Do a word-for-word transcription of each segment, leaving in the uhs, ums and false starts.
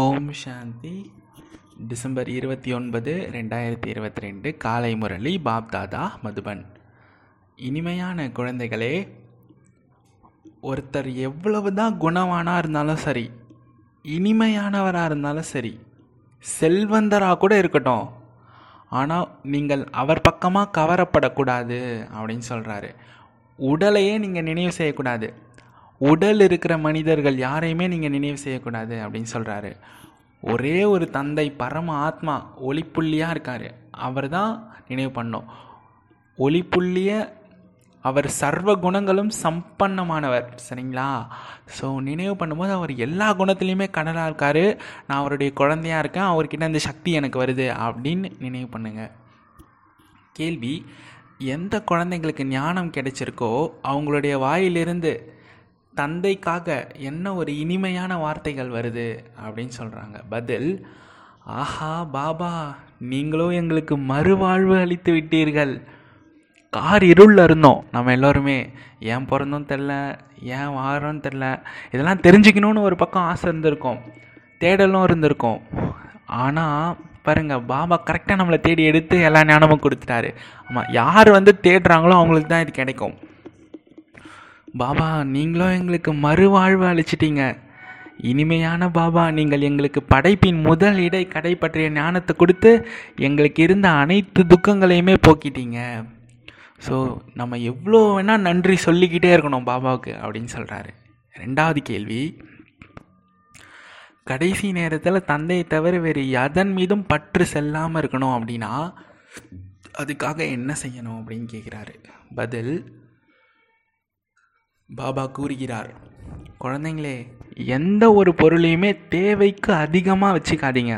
ஓம் சாந்தி. December இருபத்தி ஒன்பது ரெண்டாயிரத்தி இருபத்தி ரெண்டு காலை முரளி பாப்தாதா மதுபன். இனிமையான குழந்தைகளே, ஒருத்தர் எவ்வளவு தான் குணவானாக இருந்தாலும் சரி, இனிமையானவராக இருந்தாலும் சரி, செல்வந்தராக கூட இருக்கட்டும், ஆனால் நீங்கள் அவர் பக்கமாக கவரப்படக்கூடாது அப்படின்னு சொல்கிறாரு. உடலையே நீங்கள் நினைவு செய்யக்கூடாது, உடல் இருக்கிற மனிதர்கள் யாரையுமே நீங்கள் நினைவு செய்யக்கூடாது அப்படின்னு சொல்கிறாரு. ஒரே ஒரு தந்தை பரம ஆத்மா ஒளிப்புள்ளியாக இருக்கார், அவர் தான் நினைவு பண்ணோம். ஒளிப்புள்ளிய அவர் சர்வ குணங்களும் சம்பன்னமானவர், சரிங்களா? ஸோ நினைவு பண்ணும்போது அவர் எல்லா குணத்துலேயுமே கடலாக இருக்கார். நான் அவருடைய குழந்தையாக இருக்கேன், அவர்கிட்ட அந்த சக்தி எனக்கு வருது அப்படின்னு நினைவு பண்ணுங்கள். கேள்வி: எந்த குழந்தைங்களுக்கு ஞானம் கிடைச்சிருக்கோ அவங்களுடைய வாயிலிருந்து தந்தைக்காக என்ன ஒரு இனிமையான வார்த்தைகள் வருது அப்படின்னு சொல்கிறாங்க. பதில்: ஆஹா பாபா, நீங்களோ எங்களுக்கு மறுவாழ்வு அளித்து விட்டீர்கள். கார் இருளில் இருந்தோம் நம்ம எல்லோருமே, ஏன் பிறந்தோம் தெரில, ஏன் வாரோன்னு தெரில, இதெல்லாம் தெரிஞ்சுக்கணும்னு ஒரு பக்கம் ஆசை இருந்திருக்கோம், தேடலும் இருந்திருக்கோம். ஆனால் பாருங்கள், பாபா கரெக்டாக நம்மளை தேடி எடுத்து எல்லா ஞானமும் கொடுத்துட்டாரு. ஆமாம், யார் வந்து தேடுறாங்களோ அவங்களுக்கு தான் இது கிடைக்கும். பாபா, நீங்களும் எங்களுக்கு மறுவாழ்வு அளிச்சிட்டிங்க. இனிமையான பாபா, நீங்கள் எங்களுக்கு படைப்பின் முதல் இடை கடை பற்றிய ஞானத்தை கொடுத்து எங்களுக்கு இருந்த அனைத்து துக்கங்களையுமே போக்கிட்டீங்க. ஸோ நம்ம எவ்வளோ வேணால் நன்றி சொல்லிக்கிட்டே இருக்கணும் பாபாவுக்கு அப்படின்னு சொல்கிறாரு. ரெண்டாவது கேள்வி: கடைசி நேரத்தில் தந்தையை தவிர வேறு எதன் மீதும் பற்று செல்லாமல் இருக்கணும் அப்படின்னா அதுக்காக என்ன செய்யணும் அப்படின்னு கேட்குறாரு. பதில்: பாபா கூறுகிறார், குழந்தைங்களே, எந்த ஒரு பொருளையுமே தேவைக்கு அதிகமாக வச்சுக்காதீங்க.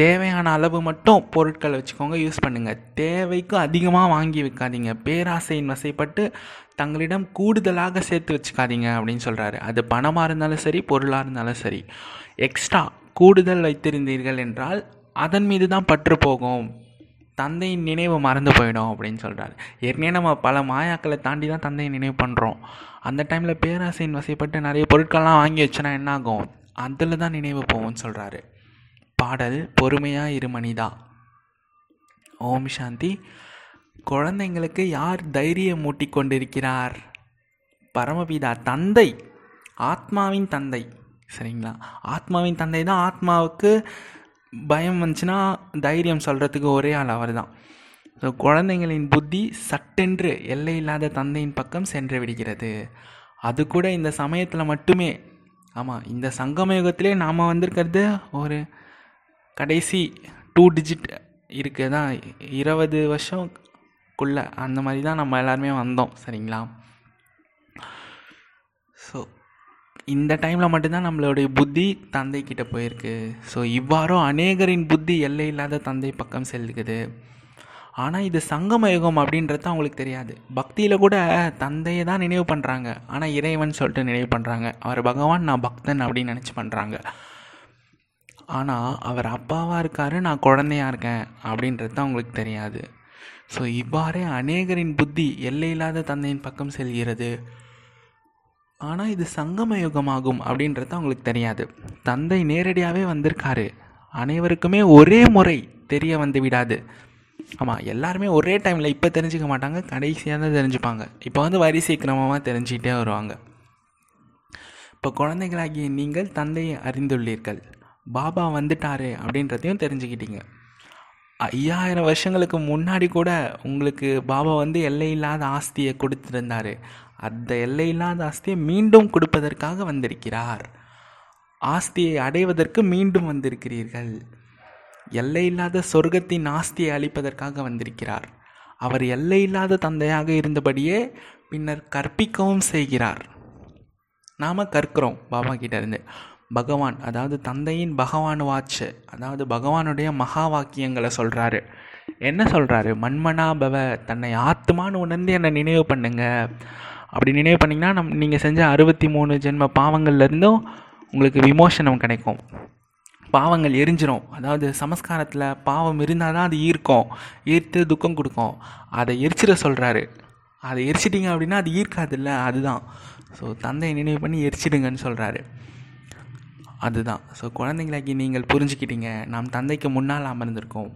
தேவையான அளவு மட்டும் பொருட்களை வச்சுக்கோங்க, யூஸ் பண்ணுங்கள். தேவைக்கு அதிகமாக வாங்கி வைக்காதீங்க. பேராசையின் வசைப்பட்டு தங்களிடம் கூடுதலாக சேர்த்து வச்சுக்காதீங்க அப்படின்னு சொல்கிறாரு. அது பணமாக இருந்தாலும் சரி, பொருளாக இருந்தாலும் சரி. எக்ஸ்ட்ரா கூடுதல் வைத்திருந்தீர்கள் என்றால் அதன் மீது தான் பற்று போகும், தந்தையின் நினைவு மறந்து போயிடும் அப்படின்னு சொல்கிறாரு. ஏற்கனவே நம்ம பல மாயாக்களை தாண்டி தான் தந்தையை நினைவு பண்ணுறோம். அந்த டைமில் பேராசையின் வசைப்பட்டு நிறைய பொருட்கள்லாம் வாங்கி வச்சுனா என்ன ஆகும்? அதில் தான் நினைவு போகும்னு சொல்கிறாரு. பாடல்: பொறுமையாக இரு மனிதா. ஓம் சாந்தி. குழந்தைங்களுக்கு யார் தைரியம் மூட்டி கொண்டிருக்கிறார்? பரமபிதா தந்தை, ஆத்மாவின் தந்தை, சரிங்களா? ஆத்மாவின் தந்தை தான். ஆத்மாவுக்கு பயம் வந்துச்சுன்னா தைரியம் சொல்கிறதுக்கு ஒரே ஆள் அவர் தான். ஸோ குழந்தைங்களின் புத்தி சட்டென்று எல்லை இல்லாத தந்தையின் பக்கம் சென்று விடுகிறது. அது கூட இந்த சமயத்தில் மட்டுமே. ஆமாம், இந்த சங்கம யுகத்திலே நாம் வந்திருக்கிறது ஒரு கடைசி டூ டிஜிட் இருக்குது தான், இருபது வருஷம்குள்ளே அந்த மாதிரி தான் நம்ம எல்லாருமே வந்தோம், சரிங்களா? ஸோ இந்த டைமில் மட்டும்தான் நம்மளுடைய புத்தி தந்தைக்கிட்ட போயிருக்கு. ஸோ இவ்வாறோ அநேகரின் புத்தி எல்லை இல்லாத தந்தை பக்கம் செல்லுக்குது. ஆனால் இது சங்கம யுகம் அப்படின்றது அவங்களுக்கு தெரியாது. பக்தியில் கூட தந்தையை தான் நினைவு பண்ணுறாங்க, ஆனால் இறைவன் சொல்லிட்டு நினைவு பண்ணுறாங்க. அவர் பகவான், நான் பக்தன் அப்படின்னு நினச்சி பண்ணுறாங்க. ஆனால் அவர் அப்பாவாக இருக்கார், நான் குழந்தையாக இருக்கேன் அப்படின்றது தான் அவங்களுக்கு தெரியாது. ஸோ இவ்வாறே அநேகரின் புத்தி எல்லை இல்லாத தந்தையின் பக்கம் செல்கிறது. ஆனால் இது சங்கம யுகமாகும் அப்படின்றது அவங்களுக்கு தெரியாது. தந்தை நேரடியாகவே வந்திருக்காரு. அனைவருக்குமே ஒரே முறை தெரிய வந்து விடாது. ஆமாம், எல்லாருமே ஒரே டைமில் இப்போ தெரிஞ்சுக்க மாட்டாங்க, கடைசியாக தான் தெரிஞ்சுப்பாங்க. இப்போ வந்து வரிசை கிரமமாக தெரிஞ்சுக்கிட்டே வருவாங்க. இப்போ குழந்தைகளாகிய நீங்கள் தந்தையை அறிந்துள்ளீர்கள், பாபா வந்துட்டாரு அப்படின்றதையும் தெரிஞ்சுக்கிட்டீங்க. ஐயாயிரம் வருஷங்களுக்கு முன்னாடி கூட உங்களுக்கு பாபா வந்து எல்லையில்லாத ஆஸ்தியை கொடுத்துருந்தார். அந்த எல்லையில்லாத ஆஸ்தியை மீண்டும் கொடுப்பதற்காக வந்திருக்கிறார். ஆஸ்தியை அடைவதற்கு மீண்டும் வந்திருக்கிறீர்கள். எல்லையில்லாத சொர்க்கத்தின் ஆஸ்தியை அளிப்பதற்காக வந்திருக்கிறார். அவர் எல்லையில்லாத தந்தையாக இருந்தபடியே பின்னர் கற்பிக்கவும் செய்கிறார். நாம் கற்கிறோம் பாபா கிட்டேருந்து. பகவான், அதாவது தந்தையின் பகவான் வாட்சு, அதாவது பகவானுடைய மகா வாக்கியங்களை சொல்கிறாரு. என்ன சொல்கிறாரு? மண்மனா பவ, தன்னை ஆத்மான்னு உணர்ந்து என்னை நினைவு பண்ணுங்க. அப்படி நினைவு பண்ணிங்கன்னா நம் நீங்கள் செஞ்ச அறுபத்தி மூணு ஜென்ம பாவங்கள்லேருந்தும் உங்களுக்கு விமோசனம் கிடைக்கும். பாவங்கள் எரிஞ்சிரும். அதாவது சமஸ்காரத்தில் பாவம் இருந்தால் தான் அது ஈர்க்கும், ஈர்த்து துக்கம் கொடுக்கும். அதை எரிச்சிட சொல்கிறாரு. அதை எரிச்சிட்டிங்க அப்படின்னா அது ஈர்க்காது, இல்லை? அதுதான். ஸோ தந்தையை நினைவு பண்ணி எரிச்சிடுங்கன்னு சொல்கிறாரு. அதுதான். ஸோ குழந்தைங்களாக்கி நீங்கள் புரிஞ்சுக்கிட்டீங்க, நாம் தந்தைக்கு முன்னால் அமர்ந்திருக்கோம்.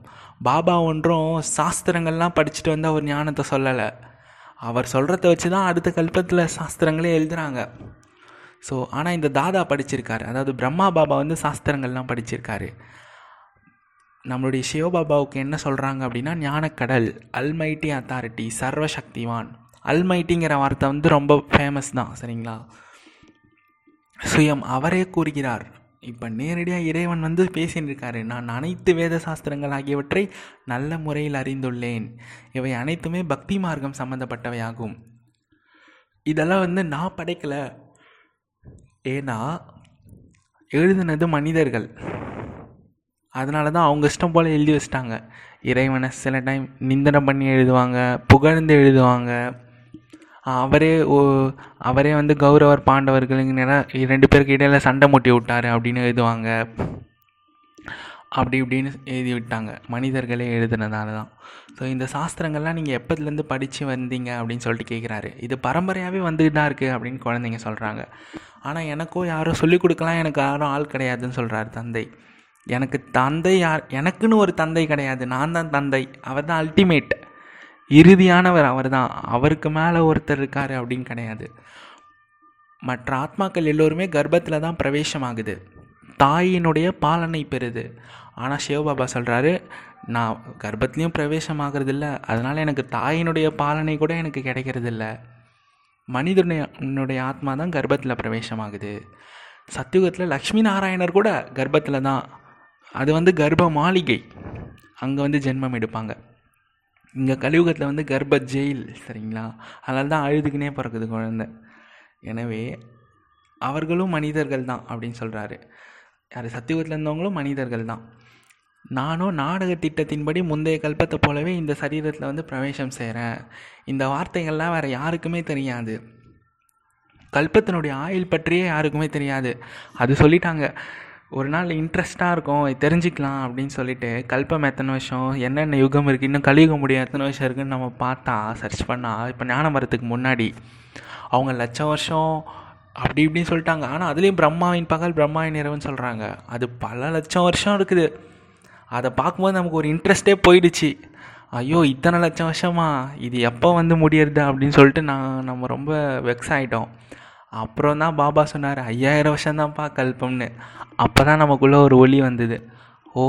பாபா ஒன்றும் சாஸ்திரங்கள்லாம் படிச்சுட்டு வந்து அவர் ஞானத்தை சொல்லலை. அவர் சொல்கிறத வச்சு தான் அடுத்த கல்பத்தில் சாஸ்திரங்களே எழுதுகிறாங்க. ஸோ ஆனால் இந்த தாதா படிச்சிருக்காரு, அதாவது பிரம்மா பாபா வந்து சாஸ்திரங்கள்லாம் படிச்சிருக்காரு. நம்மளுடைய சிவபாபாவுக்கு என்ன சொல்கிறாங்க அப்படின்னா, ஞானக்கடல், அல்மைட்டி அத்தாரிட்டி, சர்வசக்திவான். அல்மைட்டிங்கிற வார்த்தை வந்து ரொம்ப ஃபேமஸ் தான், சரிங்களா? சுயம் அவரே கூறுகிறார். இப்போ நேரடியாக இறைவன் வந்து பேசின்னு இருக்காரு. நான் அனைத்து வேத சாஸ்திரங்கள் ஆகியவற்றை நல்ல முறையில் அறிந்துள்ளேன். இவை அனைத்துமே பக்தி மார்க்கம் சம்மந்தப்பட்டவையாகும். இதெல்லாம் வந்து நான் படைக்கலை, ஏன்னா எழுதுனது மனிதர்கள். அதனால தான் அவங்க இஷ்டம் போல் எழுதி வச்சிட்டாங்க. இறைவனை சில டைம் நிந்தனை பண்ணி எழுதுவாங்க, புகழ்ந்து எழுதுவாங்க. அவரே அவரே வந்து கௌரவர் பாண்டவர்களுங்கிற ரெண்டு பேருக்கு இடையில் சண்டை மூட்டி விட்டார் அப்படின்னு எழுதுவாங்க. அப்படி இப்படின்னு எழுதி விட்டாங்க, மனிதர்களே எழுதுனதால தான். ஸோ இந்த சாஸ்திரங்கள்லாம் நீங்கள் எப்போதுலேருந்து படித்து வந்தீங்க அப்படின்னு சொல்லிட்டு கேட்குறாரு. இது பரம்பரையாகவே வந்துக்கிட்டு தான் இருக்குது அப்படின்னு குழந்தைங்க சொல்கிறாங்க. ஆனால் எனக்கோ யாரும் சொல்லிக் கொடுக்கலாம், எனக்கு யாரும் ஆள் கிடையாதுன்னு சொல்கிறார் தந்தை. எனக்கு தந்தை யார், எனக்குன்னு ஒரு தந்தை கிடையாது. நான் தான் தந்தை, அவர் தான் அல்டிமேட், இறுதியானவர் அவர் தான். அவருக்கு மேலே ஒருத்தர் இருக்கார் அப்படின்னு கிடையாது. மற்ற ஆத்மாக்கள் எல்லோருமே கர்ப்பத்தில் தான் பிரவேசமாகுது, தாயினுடைய பாலனை பெறுது. ஆனால் சிவபாபா சொல்கிறாரு, நான் கர்ப்பத்துலேயும் பிரவேசமாகறதில்ல, அதனால் எனக்கு தாயினுடைய பாலனை கூட எனக்கு கிடைக்கிறதில்ல. மனிதனுடைய ஆத்மா தான் கர்ப்பத்தில் பிரவேசமாகுது. சத்தியுகத்தில் லக்ஷ்மி நாராயணர் கூட கர்ப்பத்தில் தான், அது வந்து கர்ப்ப மாளிகை, அங்கே வந்து ஜென்மம் எடுப்பாங்க. இங்கே கலியுகத்தில் வந்து கர்ப்ப ஜெயில், சரிங்களா? அதனால தான் அழுதுக்குன்னே பிறக்குது குழந்தை. எனவே அவர்களும் மனிதர்கள் தான் அப்படின்னு சொல்கிறாரு. யார், சத்தியுகத்தில் இருந்தவங்களும் மனிதர்கள் தான். நானும் நாடக திட்டத்தின்படி முந்தைய கல்பத்தை போலவே இந்த சரீரத்தில் வந்து பிரவேசம் செய்கிறேன். இந்த வார்த்தைகள்லாம் வேறு யாருக்குமே தெரியாது, கல்பத்தினுடைய ஆயுள் பற்றியே யாருக்குமே தெரியாது. அது சொல்லிட்டாங்க, ஒரு நாள் இன்ட்ரெஸ்ட்டாக இருக்கும் தெரிஞ்சுக்கலாம் அப்படின்னு சொல்லிட்டு. கல்பம் எத்தனை வருஷம், என்னென்ன யுகம் இருக்குது, இன்னும் கலியுகம் முடியும் எத்தனை வருஷம் இருக்குதுன்னு நம்ம பார்த்தா, சர்ச் பண்ணால் இப்போ ஞானம் வரத்துக்கு முன்னாடி அவங்க லட்சம் வருஷம் அப்படி இப்படின்னு சொல்லிட்டாங்க. ஆனால் அதுலேயும் பிரம்மாவின் பகல் பிரம்மாவின் இரவுன்னு சொல்கிறாங்க. அது பல லட்சம் வருஷம் இருக்குது. அதை பார்க்கும்போது நமக்கு ஒரு இன்ட்ரெஸ்ட்டே போயிடுச்சு. ஐயோ, இத்தனை லட்சம் வருஷமா, இது எப்போ வந்து முடியறது அப்படின்னு சொல்லிட்டு நான் நம்ம ரொம்ப வெக்ஸ் ஆகிட்டோம். அப்புறம் தான் பாபா சொன்னார், ஐயாயிரம் வருஷம்தான்ப்பா கல்பம்னு. அப்போ தான் நமக்குள்ளே ஒரு ஒளி வந்தது. ஓ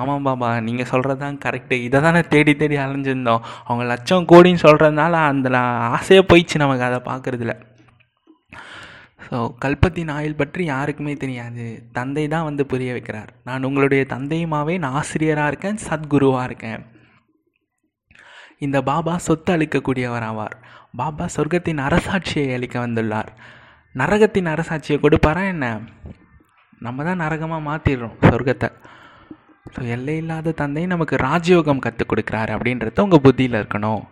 ஆமாம் பாபா, நீங்கள் சொல்கிறது தான் கரெக்டு, இதை தானே தேடி தேடி அலைஞ்சிருந்தோம். அவங்க லட்சம் கோடின்னு சொல்கிறதுனால அந்த ஆசையே போயிடுச்சு நமக்கு அதை பார்க்குறதுல. ஸோ கல்பத்தின் ஆயுள் பற்றி யாருக்குமே தெரியாது, தந்தை தான் வந்து புரிய வைக்கிறார். நான் உங்களுடைய தந்தையுமாவே, நான் ஆசிரியராக இருக்கேன், சத்குருவாக இருக்கேன். இந்த பாபா சொத்து அளிக்கக்கூடியவராவார். பாபா சொர்க்கத்தின் அரசாட்சியை அளிக்க வந்துள்ளார். நரகத்தின் அரசாட்சியை கொடுப்பாரா என்ன? நம்ம தான் நரகமாக மாற்றிடுறோம் சொர்க்கத்தை. ஸோ எல்லையில்லாத தந்தை நமக்கு ராஜயோகம் கற்றுக் கொடுக்குறாரு அப்படின்றது உங்கள் புத்தியில் இருக்கணும்.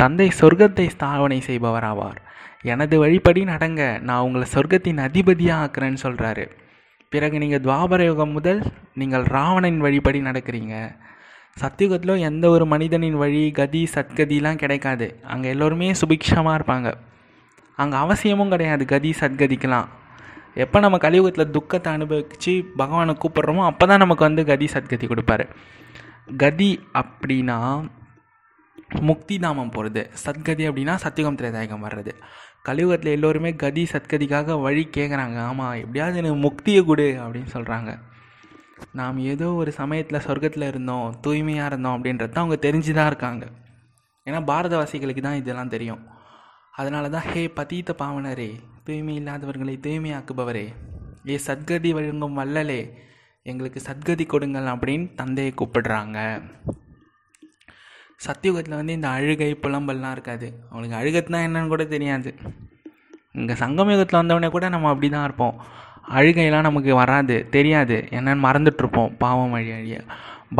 தந்தை சொர்க்கத்தை ஸ்தாபனை செய்பவராவார். எனது வழிப்படி நடங்க, நான் உங்களை சொர்க்கத்தின் அதிபதியாக ஆக்குறேன்னு சொல்கிறாரு. பிறகு நீங்கள் துவாபர யுகம் முதல் நீங்கள் ராவணன் வழிப்படி நடக்கிறீங்க. சத்தியுகத்தில் எந்த ஒரு மனிதனின் வழி, கதி, சத்கதிலாம் கிடைக்காது. அங்கே எல்லோருமே சுபிக்ஷமாக இருப்பாங்க, அங்கே அவசியமும் கிடையாது கதி சத்கதிக்கெலாம். எப்போ நம்ம கலியுகத்தில் துக்கத்தை அனுபவிச்சு பகவானை கூப்பிட்றோமோ அப்போ தான் நமக்கு வந்து கதி சத்கதி கொடுப்பாரு. கதி அப்படின்னா முக்தி தாமம் போகிறது, சத்கதி அப்படின்னா சத்தியுகம் திரேதாயுகம் வர்றது. கலியுகத்தில் எல்லோருமே கதி சத்கதிக்காக வழி கேட்குறாங்க. ஆமாம், எப்படியாவது எனக்கு முக்தியை கொடு அப்படின்னு சொல்கிறாங்க. நாம் ஏதோ ஒரு சமயத்தில் சொர்க்கத்தில் இருந்தோம், தூய்மையாக இருந்தோம் அப்படின்றத அவங்க தெரிஞ்சு தான் இருக்காங்க. ஏன்னா பாரதவாசிகளுக்கு தான் இதெல்லாம் தெரியும். அதனால தான், ஹே பதீத்த பாவனரே, தூய்மை இல்லாதவர்களை தூய்மையாக்குபவரே, ஏ சத்கதி வழங்கும் வல்லலே, எங்களுக்கு சத்கதி கொடுங்கள் அப்படின்னு தந்தையை கூப்பிடுறாங்க. சத்தியுகத்தில் வந்து இந்த அழுகை புலம்பல்லாம் இருக்காது. அவங்களுக்கு அழுகத்துனா என்னன்னு கூட தெரியாது. இங்கே சங்கமயுகத்தில் வந்தவொடனே கூட நம்ம அப்படி தான் இருப்போம். அழுகையெல்லாம் நமக்கு வராது, தெரியாது, என்னென்னு மறந்துட்டுருப்போம் பாவம் வழி அழிய.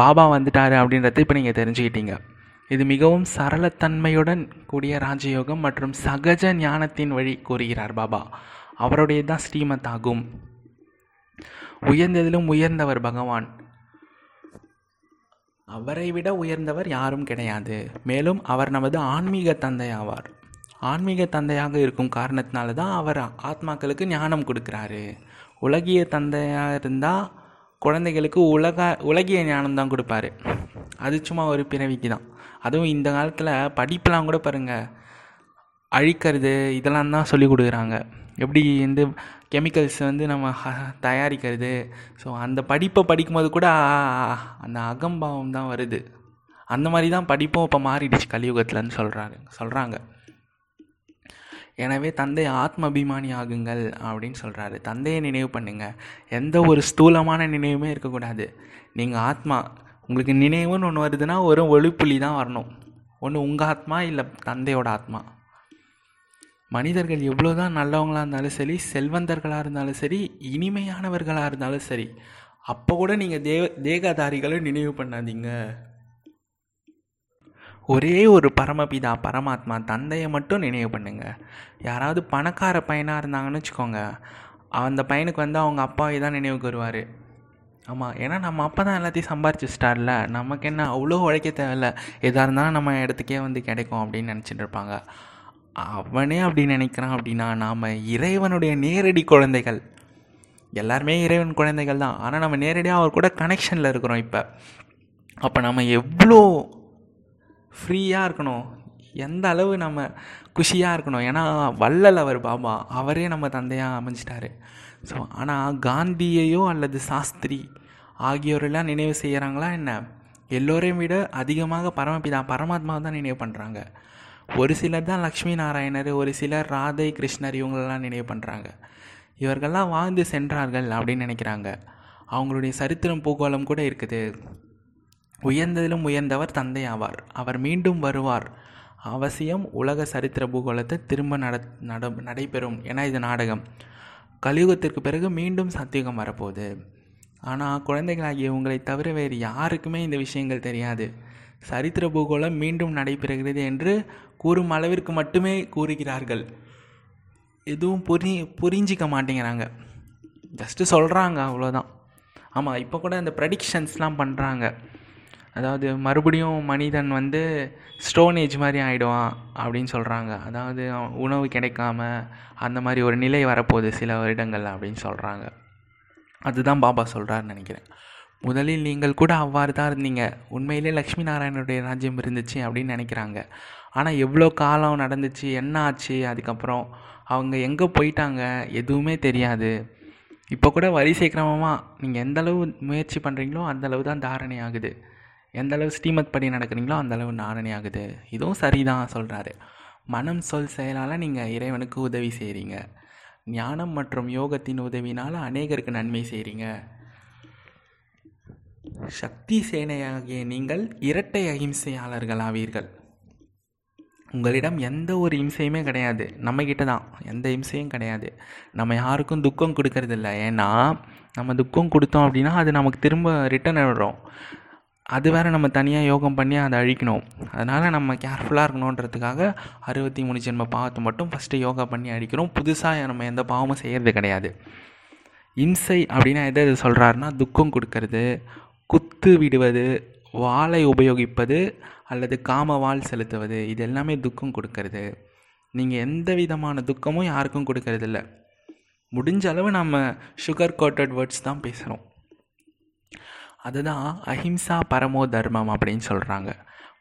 பாபா வந்துட்டார் அப்படின்றத இப்போ நீங்கள் தெரிஞ்சுக்கிட்டீங்க. இது மிகவும் சரளத்தன்மையுடன் கூடிய ராஜயோகம் மற்றும் சகஜ ஞானத்தின் வழி கூறுகிறார் பாபா. அவருடைய தான் ஸ்ரீமத் ஆகும். உயர்ந்ததிலும் உயர்ந்தவர் பகவான், அவரை விட உயர்ந்தவர் யாரும் கிடையாது. மேலும் அவர் நமது ஆன்மீக தந்தையாவார். ஆன்மீக தந்தையாக இருக்கும் காரணத்தினால தான் அவர் ஆத்மாக்களுக்கு ஞானம் கொடுக்குறாரு. உலகிய தந்தையாக இருந்தால் குழந்தைகளுக்கு உலக உலகிய ஞானம்தான் கொடுப்பார். அது சும்மா ஒரு பிறவிக்கு தான். அதுவும் இந்த காலத்தில் படிப்பெலாம் கூட பாருங்கள், அழிக்கிறது இதெல்லாம் தான் சொல்லிக் கொடுக்குறாங்க. எப்படி வந்து கெமிக்கல்ஸ் வந்து நம்ம தயாரிக்கிறது. ஸோ அந்த படிப்பை படிக்கும்போது கூட அந்த அகம்பாவம் தான் வருது. அந்த மாதிரி தான் படிப்பும் இப்போ மாறிடுச்சு கலியுகத்தில்னு சொல்கிறாங்க சொல்கிறாங்க எனவே தந்தை ஆத்ம அபிமானி ஆகுங்கள் அப்படின்னு சொல்கிறாரு. தந்தையை நினைவு பண்ணுங்கள். எந்த ஒரு ஸ்தூலமான நினைவுமே இருக்கக்கூடாது. நீங்கள் ஆத்மா, உங்களுக்கு நினைவுன்னு ஒன்று வருதுன்னா ஒரு ஒளிப்புள்ளி தான் வரணும். ஒன்று உங்கள் ஆத்மா இல்லை தந்தையோட ஆத்மா. மனிதர்கள் எவ்வளோ தான் நல்லவங்களாக இருந்தாலும் சரி, செல்வந்தர்களாக இருந்தாலும் சரி, இனிமையானவர்களாக இருந்தாலும் சரி, அப்போ கூட நீங்கள் தேவ தேகதாரிகளை நினைவு பண்ணாதீங்க. ஒரே ஒரு பரமபிதா பரமாத்மா தந்தையை மட்டும் நினைவு பண்ணுங்க. யாராவது பணக்கார பையனாக இருந்தாங்கன்னு வச்சுக்கோங்க, அந்த பையனுக்கு வந்து அவங்க அப்பாவை தான் நினைவுக்கு வருவார். ஆமாம், ஏன்னா நம்ம அப்பா தான் எல்லாத்தையும் சம்பாரிச்சு வச்சிட்டார்ல, நமக்கு என்ன அவ்வளோ உழைக்க தேவையில்லை, எதாக இருந்தாலும் நம்ம இடத்துக்கே வந்து கிடைக்கும் அப்படின்னு நினச்சிட்டு இருப்பாங்க. அவனே அப்படி நினைக்கிறான் அப்படின்னா நாம் இறைவனுடைய நேரடி குழந்தைகள். எல்லாருமே இறைவன் குழந்தைகள் தான், ஆனால் நம்ம நேரடியாக அவர் கூட கனெக்ஷனில் இருக்கிறோம். இப்போ அப்போ நம்ம எவ்வளோ ஃப்ரீயாக இருக்கணும், எந்த அளவு நம்ம குஷியாக இருக்கணும். ஏன்னா வள்ளல் அவர் பாபா, அவரே நம்ம தந்தையாக அமைஞ்சிட்டாரு. ஸோ ஆனால் காந்தியையோ அல்லது சாஸ்திரி ஆகியோரெல்லாம் நினைவு செய்கிறாங்களா என்ன? எல்லோரையும் விட அதிகமாக பரமபிதா பரமாத்மாவை தான் நினைவு பண்ணுறாங்க. ஒரு சிலர் தான் லக்ஷ்மி நாராயணர், ஒரு சிலர் ராதை கிருஷ்ணர், இவங்களெல்லாம் நினைவு பண்ணுறாங்க. இவர்கள்லாம் வாழ்ந்து சென்றார்கள் அப்படின்னு நினைக்கிறாங்க. அவங்களுடைய சரித்திரம் பூகோளம் கூட இருக்குது. உயர்ந்ததிலும் உயர்ந்தவர் தந்தை ஆவார், அவர் மீண்டும் வருவார், அவசியம் உலக சரித்திர பூகோளத்தை திரும்ப நட நட நடைபெறும். ஏன்னா இது நாடகம். கலியுகத்திற்கு பிறகு மீண்டும் சத்தியுகம் வரப்போகுது. ஆனால் குழந்தைகளாகிய உங்களை தவிர வேறு யாருக்குமே இந்த விஷயங்கள் தெரியாது. சரித்திர பூகோளம் மீண்டும் நடைபெறுகிறது என்று கூறும் அளவிற்கு மட்டுமே கூறுகிறார்கள். எதுவும் புரி புரிஞ்சிக்க மாட்டேங்கிறாங்க, ஜஸ்ட்டு சொல்கிறாங்க, அவ்வளோதான். ஆமாம், இப்போ கூட அந்த ப்ரெடிக்ஷன்ஸ்லாம் பண்ணுறாங்க. அதாவது மறுபடியும் மனிதன் வந்து ஸ்டோனேஜ் மாதிரி ஆகிடுவான் அப்படின்னு சொல்கிறாங்க. அதாவது உணவு கிடைக்காம அந்த மாதிரி ஒரு நிலை வரப்போகுது சில வருடங்கள் அப்படின்னு சொல்கிறாங்க. அதுதான் பாபா சொல்கிறாருன்னு நினைக்கிறேன். முதலில் நீங்கள் கூட அவ்வாறு தான் இருந்தீங்க. உண்மையிலே லக்ஷ்மி நாராயணனுடைய ராஜ்யம் இருந்துச்சு அப்படின்னு நினைக்கிறாங்க. ஆனால் எவ்வளோ காலம் நடந்துச்சு, என்ன ஆச்சு, அதுக்கப்புறம் அவங்க எங்கே போயிட்டாங்க, எதுவுமே தெரியாது. இப்போ கூட வரிசை கிரமமாக நீங்கள் எந்தளவு முயற்சி பண்ணுறீங்களோ அந்தளவு தான் தாரணை ஆகுது. எந்தளவு ஸ்ரீமத் படி நடக்கிறீங்களோ அந்தளவு நாரணி ஆகுது. இதுவும் சரிதான் சொல்கிறாரு. மனம் சொல் செயலால் நீங்கள் இறைவனுக்கு உதவி செய்கிறீங்க. ஞானம் மற்றும் யோகத்தின் உதவினால் அநேகருக்கு நன்மை செய்கிறீங்க. சக்தி சேனையாகிய நீங்கள் இரட்டை அஹிம்சையாளர்கள் ஆவீர்கள். உங்களிடம் எந்த ஒரு இம்சையுமே கிடையாது. நம்மக்கிட்ட தான் எந்த இம்சையும் கிடையாது. நம்ம யாருக்கும் துக்கம் கொடுக்கறதில்ல. ஏன்னா நம்ம துக்கம் கொடுத்தோம் அப்படின்னா அது நமக்கு திரும்ப ரிட்டர்ன் வரும். அது வேறு நம்ம தனியாக யோகம் பண்ணி அதை அழிக்கணும். அதனால் நம்ம கேர்ஃபுல்லாக இருக்கணுன்றதுக்காக அறுபத்தி மூணு ஜென்ம பாவத்தை மட்டும் ஃபஸ்ட்டு யோகா பண்ணி அழிக்கிறோம். புதுசாக நம்ம எந்த பாவமும் செய்கிறது கிடையாது. இம்சை அப்படின்னா எதை இது சொல்கிறாருன்னா, துக்கம் கொடுக்கறது, குத்து விடுவது, வாளை உபயோகிப்பது அல்லது காம வாள் செலுத்துவது, இது எல்லாமே துக்கம் கொடுக்கறது. நீங்கள் எந்த விதமான துக்கமும் யாருக்கும் கொடுக்கறதில்ல. முடிஞ்ச அளவு நம்ம சுகர் கோட்டட் வேர்ட்ஸ் தான் பேசுகிறோம். அதுதான் அஹிம்சா பரமோ தர்மம் அப்படின்னு சொல்கிறாங்க.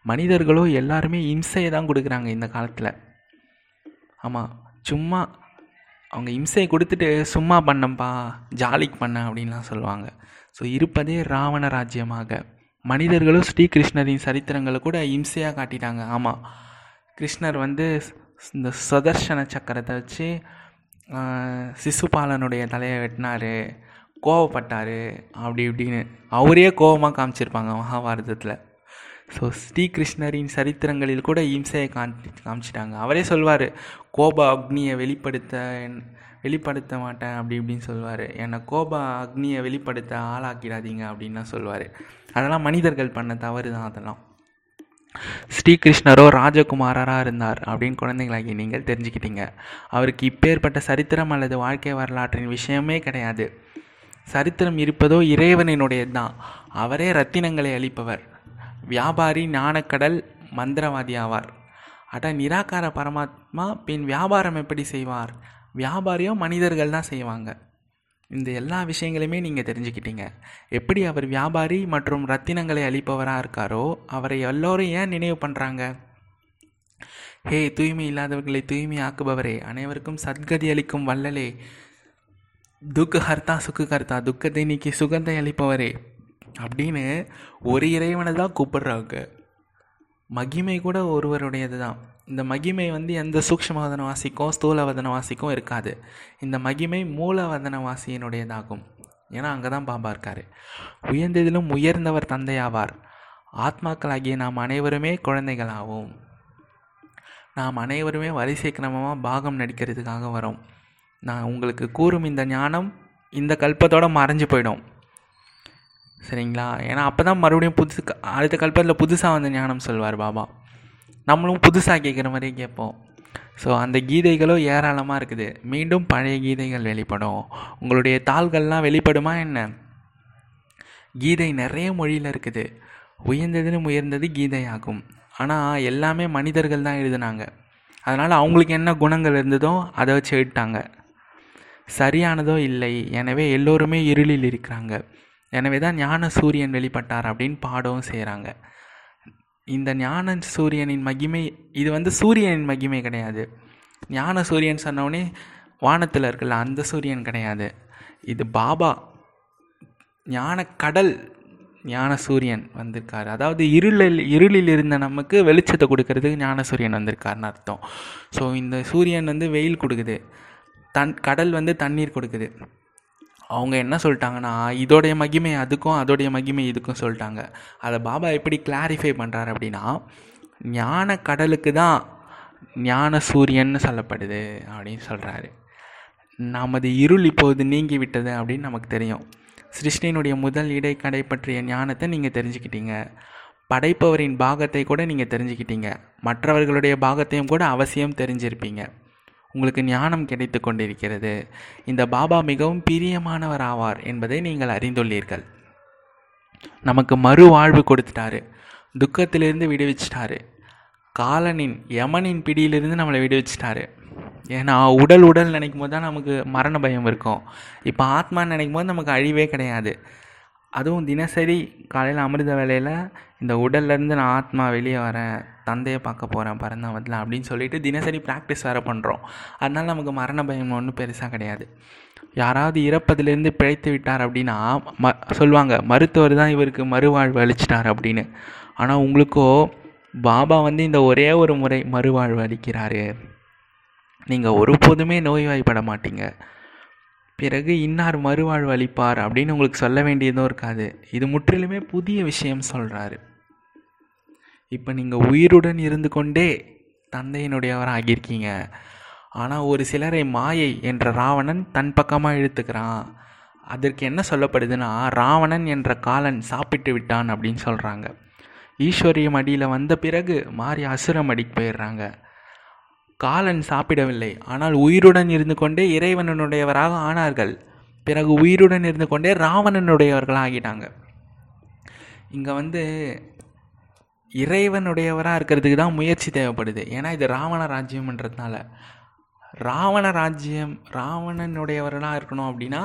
மனிதர்களோ எல்லாருமே இம்சையை தான் கொடுக்குறாங்க இந்த காலத்தில். ஆமாம், சும்மா அவங்க இம்சையை கொடுத்துட்டு சும்மா பண்ணம்பா ஜாலிக்கு பண்ண அப்படின்லாம் சொல்லுவாங்க. ஸோ இருப்பதே ராவண ராஜ்யமாக. மனிதர்களும் ஸ்ரீகிருஷ்ணரின் சரித்திரங்களை கூட இம்சையாக காட்டிட்டாங்க. ஆமாம், கிருஷ்ணர் வந்து இந்த சுதர்சன சக்கரத்தை வச்சு சிசுபாலனுடைய தலையை வெட்டினார், கோவப்பட்டார், அப்படி இப்படின்னு அவரையே கோபமாக காமிச்சிருப்பாங்க மகாபாரதத்தில். ஸோ ஸ்ரீகிருஷ்ணரின் சரித்திரங்களில் கூட இம்சையை காமிச்சிட்டாங்க. அவரே சொல்வார், கோப அக்னியை வெளிப்படுத்த வெளிப்படுத்த மாட்டேன் அப்படி இப்படின்னு சொல்வார். என்னை கோப அக்னியை வெளிப்படுத்த ஆளாக்கிடாதீங்க அப்படின்லாம் சொல்வார். அதெல்லாம் மனிதர்கள் பண்ண தவறு தான். அதெல்லாம் ஸ்ரீகிருஷ்ணரோ ராஜகுமாரராக இருந்தார் அப்படின்னு குழந்தைகளாகி நீங்கள் தெரிஞ்சுக்கிட்டீங்க. அவருக்கு இப்பேற்பட்ட சரித்திரம் அல்லது வாழ்க்கை வரலாற்றின் விஷயமே கிடையாது. சரித்திரம் இருப்பதோ இறைவனினுடையது தான். அவரே ரத்தினங்களை அளிப்பவர். வியாபாரி ஞானக்கடல் மந்திரவாதி ஆவார். அட நிராகார பரமாத்மா பின் வியாபாரம் எப்படி செய்வார்? வியாபாரியும் மனிதர்கள் தான் செய்வாங்க. இந்த எல்லா விஷயங்களையுமே நீங்கள் தெரிஞ்சுக்கிட்டீங்க. எப்படி அவர் வியாபாரி மற்றும் ரத்தினங்களை அளிப்பவராக இருக்காரோ, அவரை எல்லோரும் ஏன் நினைவு பண்ணுறாங்க? ஹே தூய்மை இல்லாதவர்களை தூய்மை ஆக்குபவரே, அனைவருக்கும் சத்கதி அளிக்கும் வல்லலே, துக்கு ஹர்த்தா சுக்கு கர்த்தா, துக்கத்தை நீக்கி சுகந்தை அளிப்பவரே அப்படின்னு ஒரு இறைவனை தான் கூப்பிடுறாங்க. மகிமை கூட ஒருவருடையது தான். இந்த மகிமை வந்து எந்த சூக்ஷ்மவதன வாசிக்கும் ஸ்தூலவதன வாசிக்கும் இருக்காது. இந்த மகிமை மூலவதன வாசியினுடையதாகும். ஏன்னா அங்கே தான் பாபா இருக்கார். உயர்ந்ததிலும் உயர்ந்தவர் தந்தையாவார். ஆத்மாக்களாகிய நாம் அனைவருமே குழந்தைகளாகும். நாம் அனைவருமே வரிசை கிரமமாக பாகம் நடிக்கிறதுக்காக வரும். நான் உங்களுக்கு கூறும் இந்த ஞானம் இந்த கல்பத்தோடு மறைஞ்சு போயிடும், சரிங்களா? ஏன்னா அப்போ தான் மறுபடியும் புதுசு அடுத்த கல்பத்தில் புதுசாக வந்து ஞானம் சொல்வார் பாபா. நம்மளும் புதுசாக கேட்குற மாதிரி கேட்போம். ஸோ அந்த கீதைகளும் ஏராளமாக இருக்குது. மீண்டும் பழைய கீதைகள் வெளிப்படும். உங்களுடைய தாள்கள்லாம் வெளிப்படுமா என்ன? கீதை நிறைய மொழியில் இருக்குது. உயர்ந்ததுன்னு உயர்ந்தது கீதை ஆகும். ஆனால் எல்லாமே மனிதர்கள் தான் எழுதுனாங்க. அதனால் அவங்களுக்கு என்ன குணங்கள் இருந்ததோ அதை வச்சு எழுதிட்டாங்க. சரியானதோ இல்லை, எனவே எல்லோருமே இருளில் இருக்கிறாங்க, எனவே தான் ஞான சூரியன் வெளிப்பட்டார் அப்படின்னு பாடவும் செய்கிறாங்க. இந்த ஞான சூரியனின் மகிமை, இது வந்து சூரியனின் மகிமை கிடையாது. ஞான சூரியன் சொன்னோடனே வானத்தில் இருக்குல்ல அந்த சூரியன் கிடையாது, இது பாபா ஞான கடல் ஞான சூரியன் வந்திருக்கார். அதாவது இருளில் இருளில் இருந்த நமக்கு வெளிச்சத்தை கொடுக்கறதுக்கு ஞான சூரியன் வந்திருக்காருன்னு அர்த்தம். ஸோ இந்த சூரியன் வந்து வெயில் கொடுக்குது, தன் கடல் வந்து தண்ணீர் கொடுக்குது. அவங்க என்ன சொல்லிட்டாங்கன்னா, இதோடைய மகிமை அதுக்கும் அதோடைய மகிமை இதுக்கும் சொல்லிட்டாங்க. அதை பாபா எப்படி கிளாரிஃபை பண்ணுறாரு அப்படின்னா, ஞான கடலுக்கு தான் ஞான சூரியன்னு சொல்லப்படுது அப்படின்னு சொல்கிறாரு. நமது இருள் இப்போது நீங்கி விட்டது அப்படின்னு நமக்கு தெரியும். சிருஷ்டியினுடைய முதல் இடைக்கடை பற்றிய ஞானத்தை நீங்கள் தெரிஞ்சுக்கிட்டீங்க. படைப்பவரின் பாகத்தை கூட நீங்கள் தெரிஞ்சுக்கிட்டீங்க. மற்றவர்களுடைய பாகத்தையும் கூட அவசியம் தெரிஞ்சிருப்பீங்க. உங்களுக்கு ஞானம் கிடைத்து கொண்டிருக்கிறது. இந்த பாபா மிகவும் பிரியமானவர் ஆவார் என்பதை நீங்கள் அறிந்துள்ளீர்கள். நமக்கு மறுவாழ்வு கொடுத்துட்டாரு, துக்கத்திலிருந்து விடுவிச்சிட்டாரு, காலனின் யமனின் பிடியிலிருந்து நம்மளை விடுவிச்சிட்டாரு. ஏன்னா உடல் உடல் நினைக்கும் போது தான் நமக்கு மரண பயம் இருக்கும். இப்போ ஆத்மான்னு நினைக்கும் போது நமக்கு அழிவே கிடையாது. அதுவும் தினசரி காலையில் அமிர்த வேலையில் இந்த உடல்லேருந்து நான் ஆத்மா வெளியே வரேன், தந்தையை பார்க்க போகிறேன், பரந்தா வரலாம் அப்படின்னு சொல்லிட்டு தினசரி ப்ராக்டிஸ் வேறு பண்ணுறோம். அதனால் நமக்கு மரண பயம் ஒன்றும் பெருசாக கிடையாது. யாராவது இறப்பதிலேருந்து பிழைத்து விட்டார் அப்படின்னா ம சொல்லுவாங்க, மருத்துவர் தான் இவருக்கு மறுவாழ்வு அளிச்சிட்டார் அப்படின்னு. ஆனால் உங்களுக்கோ பாபா வந்து இந்த ஒரே ஒரு முறை மறுவாழ்வு அளிக்கிறாரு. நீங்கள் ஒருபோதுமே நோய்வாய்ப்பட மாட்டீங்க. பிறகு இன்னார் மறுவாழ்வு அளிப்பார் அப்படின்னு உங்களுக்கு சொல்ல வேண்டியதும் இருக்காது. இது முற்றிலுமே புதிய விஷயம் சொல்கிறாரு. இப்போ நீங்கள் உயிருடன் இருந்து கொண்டே தந்தையினுடையவராக இருக்கீங்க. ஆனால் ஒரு சிலரை மாயை என்ற ராவணன் தன் பக்கமாக இழுத்துக்கிறான். அதற்கு என்ன சொல்லப்படுதுன்னா, ராவணன் என்ற காலன் சாப்பிட்டு விட்டான் அப்படின்னு சொல்கிறாங்க. ஈஸ்வரிய மடியில் வந்த பிறகு மாறி அசுரம் அடிக்கு போயிடுறாங்க. காலன் சாப்பிடவில்லை, ஆனால் உயிருடன் இருந்து கொண்டே இறைவனுடையவராக ஆனார்கள். பிறகு உயிருடன் இருந்து கொண்டே ராவணனுடையவர்களாக ஆகிட்டாங்க. இங்கே வந்து இறைவனுடையவராக இருக்கிறதுக்கு தான் முயற்சி தேவைப்படுது. ஏன்னா இது ராவண ராஜ்யம்ன்றதுனால ராவண ராஜ்யம் ராவணனுடையவர்களாக இருக்கணும் அப்படின்னா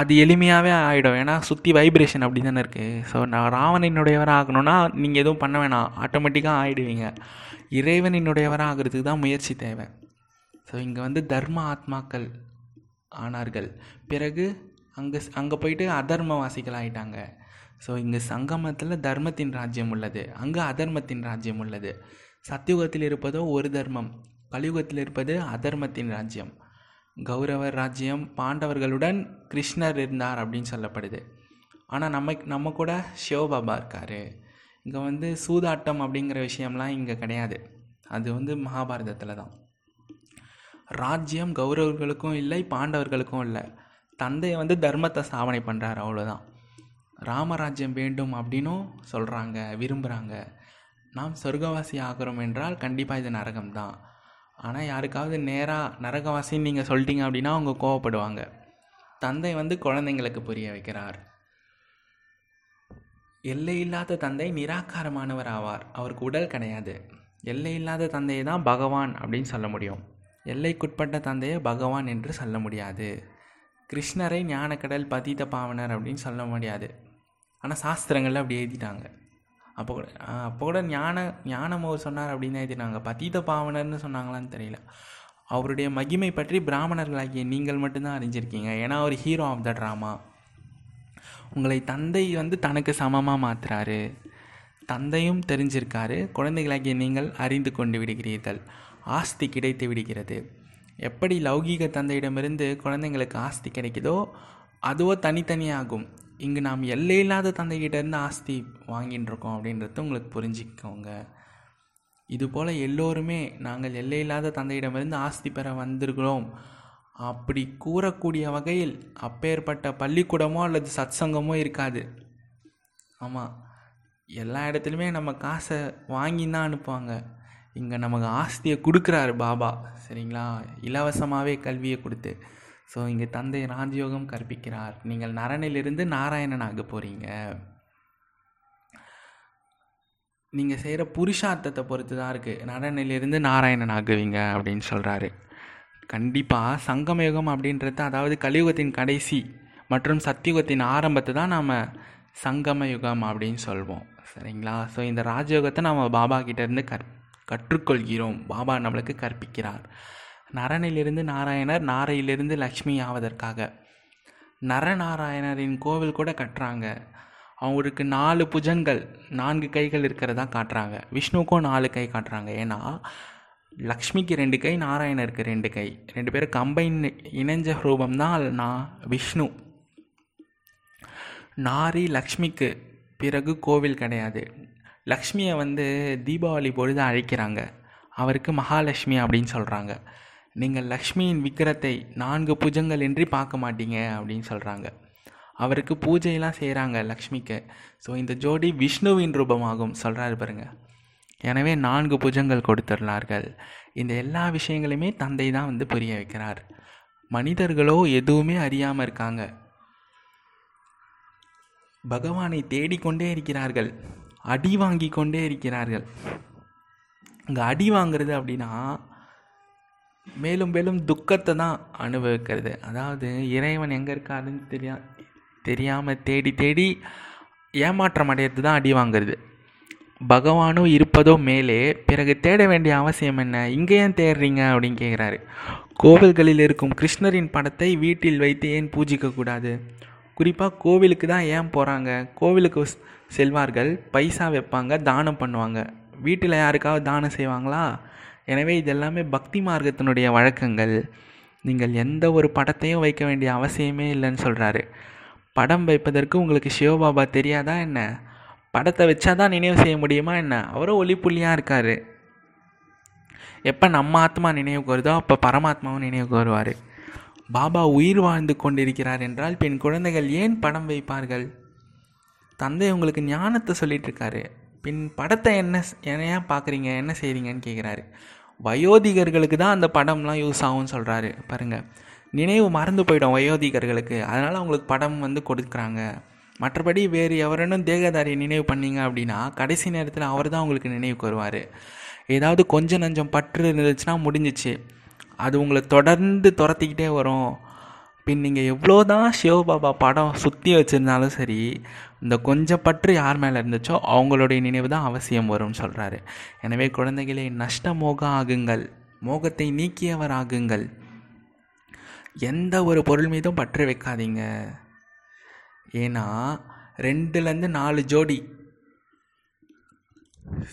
அது எளிமையாகவே ஆகிடும். ஏன்னா சுற்றி வைப்ரேஷன் அப்படி தானே இருக்குது. ஸோ நான் ராவணனுடையவராக ஆகணும்னா நீங்கள் எதுவும் பண்ண வேணாம், ஆட்டோமேட்டிக்காக ஆகிடுவீங்க. இறைவனினுடையவராக ஆகிறதுக்கு தான் முயற்சி தேவை. ஸோ இங்கே வந்து தர்ம ஆத்மாக்கள் ஆனார்கள், பிறகு அங்கே அங்கே போயிட்டு அதர்மவாசிகள் ஆகிட்டாங்க. ஸோ இங்கே சங்கமத்தில் தர்மத்தின் ராஜ்யம் உள்ளது, அங்கே அதர்மத்தின் ராஜ்யம் உள்ளது. சத்தியுகத்தில் இருப்பதோ ஒரு தர்மம், கலியுகத்தில் இருப்பது அதர்மத்தின் ராஜ்யம். கௌரவர் ராஜ்யம் பாண்டவர்களுடன் கிருஷ்ணர் இருந்தார் அப்படின்னு சொல்லப்படுது. ஆனால் நம்ம நம்ம கூட சிவபாபா இருக்கார். இங்கே வந்து சூதாட்டம் அப்படிங்கிற விஷயம்லாம் இங்கே கிடையாது. அது வந்து மகாபாரதத்தில் தான். ராஜ்யம் கௌரவர்களுக்கும் இல்லை, பாண்டவர்களுக்கும் இல்லை. தந்தை வந்து தர்மத்தை சாவனை பண்ணுறாரு, அவ்வளோதான். ராமராஜ்யம் வேண்டும் அப்படின்னும் சொல்கிறாங்க, விரும்புகிறாங்க. நாம் சொர்க்கவாசி ஆகிறோம் என்றால் கண்டிப்பாக இது நரகம்தான். ஆனால் யாருக்காவது நேராக நரகவாசின்னு நீங்கள் சொல்லிட்டீங்க அப்படின்னா அவங்க கோவப்படுவாங்க. தந்தை வந்து குழந்தைங்களுக்கு புரிய வைக்கிறார். எல்லையில்லாத தந்தை நிராகாரமானவர் ஆவார், அவருக்கு உடல் கிடையாது. எல்லையில்லாத தந்தையை தான் பகவான் அப்படின்னு சொல்ல முடியும். எல்லைக்குட்பட்ட தந்தையை பகவான் என்று சொல்ல முடியாது. கிருஷ்ணரை ஞானக்கடல் பதித்த பாவனர் அப்படின்னு சொல்ல முடியாது. ஆனால் சாஸ்திரங்களில் அப்படி எழுதிட்டாங்க. அப்போ கூட அப்போ கூட ஞான ஞானமோர் சொன்னார் அப்படின்னு எழுதிட்டாங்க. பதித்த பாவனர்னு சொன்னாங்களான்னு தெரியல. அவருடைய மகிமை பற்றி பிராமணர்களாகிய நீங்கள் மட்டும்தான் அறிஞ்சிருக்கீங்க. ஏன்னா அவர் ஹீரோ ஆஃப் த ட்ராமா. உங்களை தந்தை வந்து தனக்கு சமமாக மாற்றுறாரு, தந்தையும் தெரிஞ்சிருக்காரு, குழந்தைகளாகிய நீங்கள் அறிந்து கொண்டு விடுகிறீர்கள். ஆஸ்தி கிடைத்து விடுகிறது. எப்படி லௌகீக தந்தையிடமிருந்து குழந்தைங்களுக்கு ஆஸ்தி கிடைக்குதோ அதுவோ தனித்தனியாகும். இங்கு நாம் எல்லையில்லாத தந்தைகிட்டேருந்து ஆஸ்தி வாங்கின்னு இருக்கோம் அப்படின்றது உங்களுக்கு புரிஞ்சுக்கோங்க. இதுபோல் எல்லோருமே நாங்கள் எல்லையில்லாத தந்தையிடமிருந்து ஆஸ்தி பெற வந்திருக்கிறோம் அப்படி கூறக்கூடிய வகையில் அப்பேற்பட்ட பள்ளிக்கூடமோ அல்லது சத்சங்கமோ இருக்காது. ஆமாம், எல்லா இடத்துலையுமே நம்ம காசை வாங்கின்னு தான் அனுப்புவாங்க. இங்கே நமக்கு ஆஸ்தியை கொடுக்குறாரு பாபா, சரிங்களா? இலவசமாகவே கல்வியை கொடுத்து. ஸோ இங்கே தந்தை ராஜயோகம் கற்பிக்கிறார். நீங்கள் நரனிலிருந்து நாராயணன் ஆக போகிறீங்க. நீங்கள் செய்கிற புருஷார்த்தத்தை பொறுத்து தான் இருக்குது, நரனிலிருந்து நாராயணன் ஆகுவீங்க அப்படின்னு சொல்கிறாரு. கண்டிப்பாக சங்கமயுகம் அப்படின்றது, அதாவது கலியுகத்தின் கடைசி மற்றும் சத்தியுகத்தின் ஆரம்பத்தை தான் நாம் சங்கமயுகம் அப்படின்னு சொல்வோம், சரிங்களா? ஸோ இந்த ராஜயோகத்தை நம்ம பாபா கிட்டேருந்து கற் கற்றுக்கொள்கிறோம். பாபா நம்மளுக்கு கற்பிக்கிறார். நரனிலிருந்து நாராயணர், நாரையிலிருந்து லக்ஷ்மி ஆவதற்காக. நரநாராயணரின் கோவில் கூட கட்டுறாங்க. அவங்களுக்கு நாலு புஜங்கள், நான்கு கைகள் இருக்கிறதா காட்டுறாங்க. விஷ்ணுக்கும் நாலு கை காட்டுறாங்க. ஏன்னா லக்ஷ்மிக்கு ரெண்டு கை, நாராயணருக்கு ரெண்டு கை. ரெண்டு பேரும் கம்பைன் இணைஞ்ச ரூபம் தான் நான் விஷ்ணு. நாரி லக்ஷ்மிக்கு பிறகு கோவில் கிடையாது. லக்ஷ்மியை வந்து தீபாவளி பொழுது அழைக்கிறாங்க. அவருக்கு மகாலட்சுமி அப்படின்னு சொல்கிறாங்க. நீங்கள் லக்ஷ்மியின் விக்கிரத்தை நான்கு பூஜங்கள் இன்றி பார்க்க மாட்டீங்க அப்படின்னு சொல்கிறாங்க. அவருக்கு பூஜையெல்லாம் செய்கிறாங்க லக்ஷ்மிக்கு. ஸோ இந்த ஜோடி விஷ்ணுவின் ரூபமாகும் சொல்கிறாரு பாருங்க. எனவே நான்கு பூஜங்கள் கொடுத்துர்றார்கள். இந்த எல்லா விஷயங்களையுமே தந்தை தான் வந்து புரிய வைக்கிறார். மனிதர்களோ எதுவுமே அறியாமல் இருக்காங்க, பகவானை தேடிக்கொண்டே இருக்கிறார்கள், அடி வாங்கி கொண்டே இருக்கிறார்கள். இங்கே அடி வாங்கிறது அப்படின்னா மேலும் மேலும் துக்கத்தை தான் அனுபவிக்கிறது. அதாவது இறைவன் எங்கே இருக்காருன்னு தெரியா தெரியாமல் தேடி தேடி ஏமாற்றம் அடையிறது தான் அடி வாங்கிறது. பகவானும் இருப்பதோ மேலே, பிறகு தேட வேண்டிய அவசியம் என்ன, இங்கே ஏன் தேடுறீங்க அப்படின்னு கேட்குறாரு. கோவில்களில் இருக்கும் கிருஷ்ணரின் படத்தை வீட்டில் வைத்து ஏன் பூஜிக்கக்கூடாது? குறிப்பாக கோவிலுக்கு தான் ஏன் போகிறாங்க? கோவிலுக்கு செல்வார்கள், பைசா வைப்பாங்க, தானம் பண்ணுவாங்க. வீட்டில் யாருக்காவது தானம் செய்வாங்களா? எனவே இதெல்லாமே பக்தி மார்க்கத்தினுடைய வழக்கங்கள். நீங்கள் எந்த ஒரு படத்தையும் வைக்க வேண்டிய அவசியமே இல்லைன்னு சொல்கிறாரு. படம் வைப்பதற்கு உங்களுக்கு சிவபாபா தெரியாதா என்ன? படத்தை வச்சா தான் நினைவு செய்ய முடியுமா என்ன? அவரும் ஒளிப்புள்ளியாக இருக்கார். எப்போ நம்ம ஆத்மா நினைவு கோருதோ அப்போ பரமாத்மாவும் நினைவு கோருவார். பாபா உயிர் வாழ்ந்து கொண்டிருக்கிறார் என்றால் பின் குழந்தைகள் ஏன் படம் வைப்பார்கள்? தந்தை உங்களுக்கு ஞானத்தை சொல்லிகிட்டு இருக்காரு, பின் படத்தை என்ன என்னையா பார்க்குறீங்க, என்ன செய்கிறீங்கன்னு கேட்குறாரு. வயோதிகர்களுக்கு தான் அந்த படம்லாம் யூஸ் ஆகும்னு சொல்கிறாரு பாருங்கள். நினைவு மறந்து போயிடும் வயோதிகர்களுக்கு, அதனால் அவங்களுக்கு படம் வந்து கொடுக்குறாங்க. மற்றபடி வேறு எவரனும் தேகதாரியை நினைவு பண்ணிங்க அப்படின்னா கடைசி நேரத்தில் அவர் தான் உங்களுக்கு நினைவுக்கு வருவார். ஏதாவது கொஞ்சம் நஞ்சம் பற்று இருந்துச்சுன்னா முடிஞ்சிச்சு, அது உங்களை தொடர்ந்து துரத்திக்கிட்டே வரும். பின் நீங்கள் எவ்வளோ தான் சிவபாபா படம் சுற்றி வச்சுருந்தாலும் சரி, இந்த கொஞ்சம் பற்று யார் மேலே இருந்துச்சோ அவங்களுடைய நினைவு தான் அவசியம் வரும்னு சொல்கிறாரு. எனவே குழந்தைகளே, நஷ்ட மோக ஆகுங்கள், மோகத்தை நீக்கியவர் ஆகுங்கள். எந்த ஒரு பொருள் மீதும் பற்று வைக்காதீங்க. ஏன்னா ரெண்டுலேருந்து நாலு ஜோடி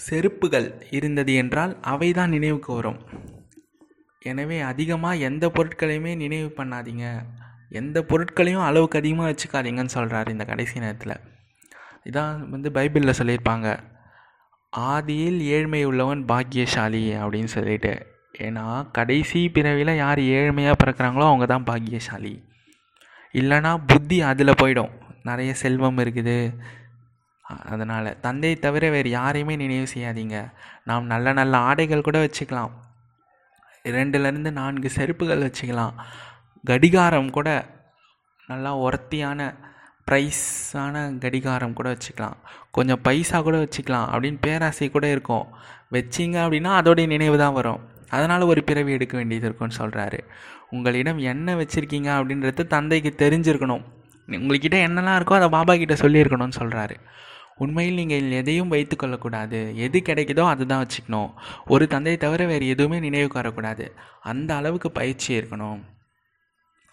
செருப்புகள் இருந்தது என்றால் அவை தான் நினைவுக்கு வரும். எனவே அதிகமாக எந்த பொருட்களையுமே நினைவு பண்ணாதீங்க, எந்த பொருட்களையும் அளவுக்கு அதிகமாக வச்சுக்காதீங்கன்னு சொல்கிறாரு இந்த கடைசி நேரத்தில். இதான் வந்து பைபிளில் சொல்லியிருப்பாங்க, ஆதியில் ஏழ்மை உள்ளவன் பாக்கியசாலி அப்படின்னு சொல்லிட்டு. ஏன்னா கடைசி பிறவியில் யார் ஏழ்மையாக பிறக்கிறாங்களோ அவங்க தான் பாக்கியசாலி. இல்லைனா புத்தி அதில் போயிடும், நிறைய செல்வம் இருக்குது. அதனால் தந்தையை தவிர வேறு யாரையுமே நினைவு செய்யாதீங்க. நாம் நல்ல நல்ல ஆடைகள் கூட வச்சுக்கலாம், இரண்டுலேருந்து நான்கு செருப்புகள் வச்சுக்கலாம், கடிகாரம் கூட நல்லா ஒர்த்தியான ப்ரைஸான கடிகாரம் கூட வச்சுக்கலாம், கொஞ்சம் பைசா கூட வச்சுக்கலாம் அப்படின்னு பேராசை கூட இருக்கும். வச்சிங்க அப்படின்னா அதோடைய நினைவு தான் வரும். அதனால் ஒரு பிறவி எடுக்க வேண்டியது இருக்குன்னு சொல்கிறாரு. உங்களிடம் என்ன வச்சுருக்கீங்க அப்படின்றது தந்தைக்கு தெரிஞ்சிருக்கணும். உங்கள்கிட்ட என்னெல்லாம் இருக்கோ அதை பாபா கிட்டே சொல்லியிருக்கணும்னு சொல்கிறாரு. உண்மையில் நீங்கள் எதையும் வைத்து கொள்ளக்கூடாது, எது கிடைக்குதோ அதை தான் வச்சுக்கணும். ஒரு தந்தையை தவிர வேறு எதுவுமே நினைவுக்கு வரக்கூடாது. அந்த அளவுக்கு பயிற்சி இருக்கணும்.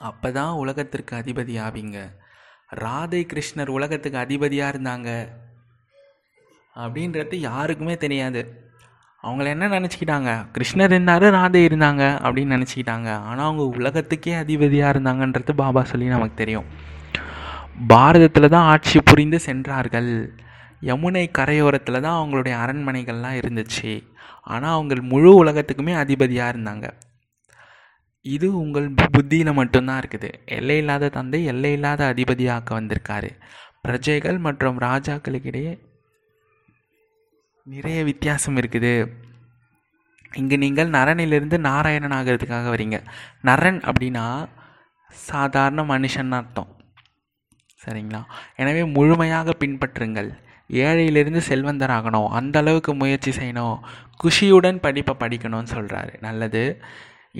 அப்போ தான் உலகத்திற்கு அதிபதி ஆவீங்க. ராதை கிருஷ்ணர் உலகத்துக்கு அதிபதியாக இருந்தாங்க அப்படின்றது யாருக்குமே தெரியாது. அவங்கள என்ன நினச்சிக்கிட்டாங்க, கிருஷ்ணர் இருந்தார் ராதை இருந்தாங்க அப்படின்னு நினச்சிக்கிட்டாங்க. ஆனால் அவங்க உலகத்துக்கே அதிபதியாக இருந்தாங்கன்றது பாபா சொல்லி நமக்கு தெரியும். பாரதத்தில் தான் ஆட்சி புரிந்து சென்றார்கள். யமுனை கரையோரத்தில் தான் அவங்களுடைய அரண்மனைகள்லாம் இருந்துச்சு. ஆனால் அவங்க முழு உலகத்துக்குமே அதிபதியாக இருந்தாங்க. இது உங்கள் புத்தியில் மட்டும்தான் இருக்குது. எல்லை இல்லாத தந்தை எல்லை இல்லாத அதிபதியாக்க வந்திருக்காரு. பிரஜைகள் மற்றும் ராஜாக்களுக்கிடையே நிறைய வித்தியாசம் இருக்குது. இங்கே நீங்கள் நரனிலிருந்து நாராயணன் ஆகிறதுக்காக வரீங்க. நரன் அப்படின்னா சாதாரண மனுஷன் அர்த்தம், சரிங்களா? எனவே முழுமையாக பின்பற்றுங்கள். ஏழையிலிருந்து செல்வந்தராகணும், அந்த அளவுக்கு முயற்சி செய்யணும். குஷியுடன் படிப்பை படிக்கணும்னு சொல்கிறாரு. நல்லது.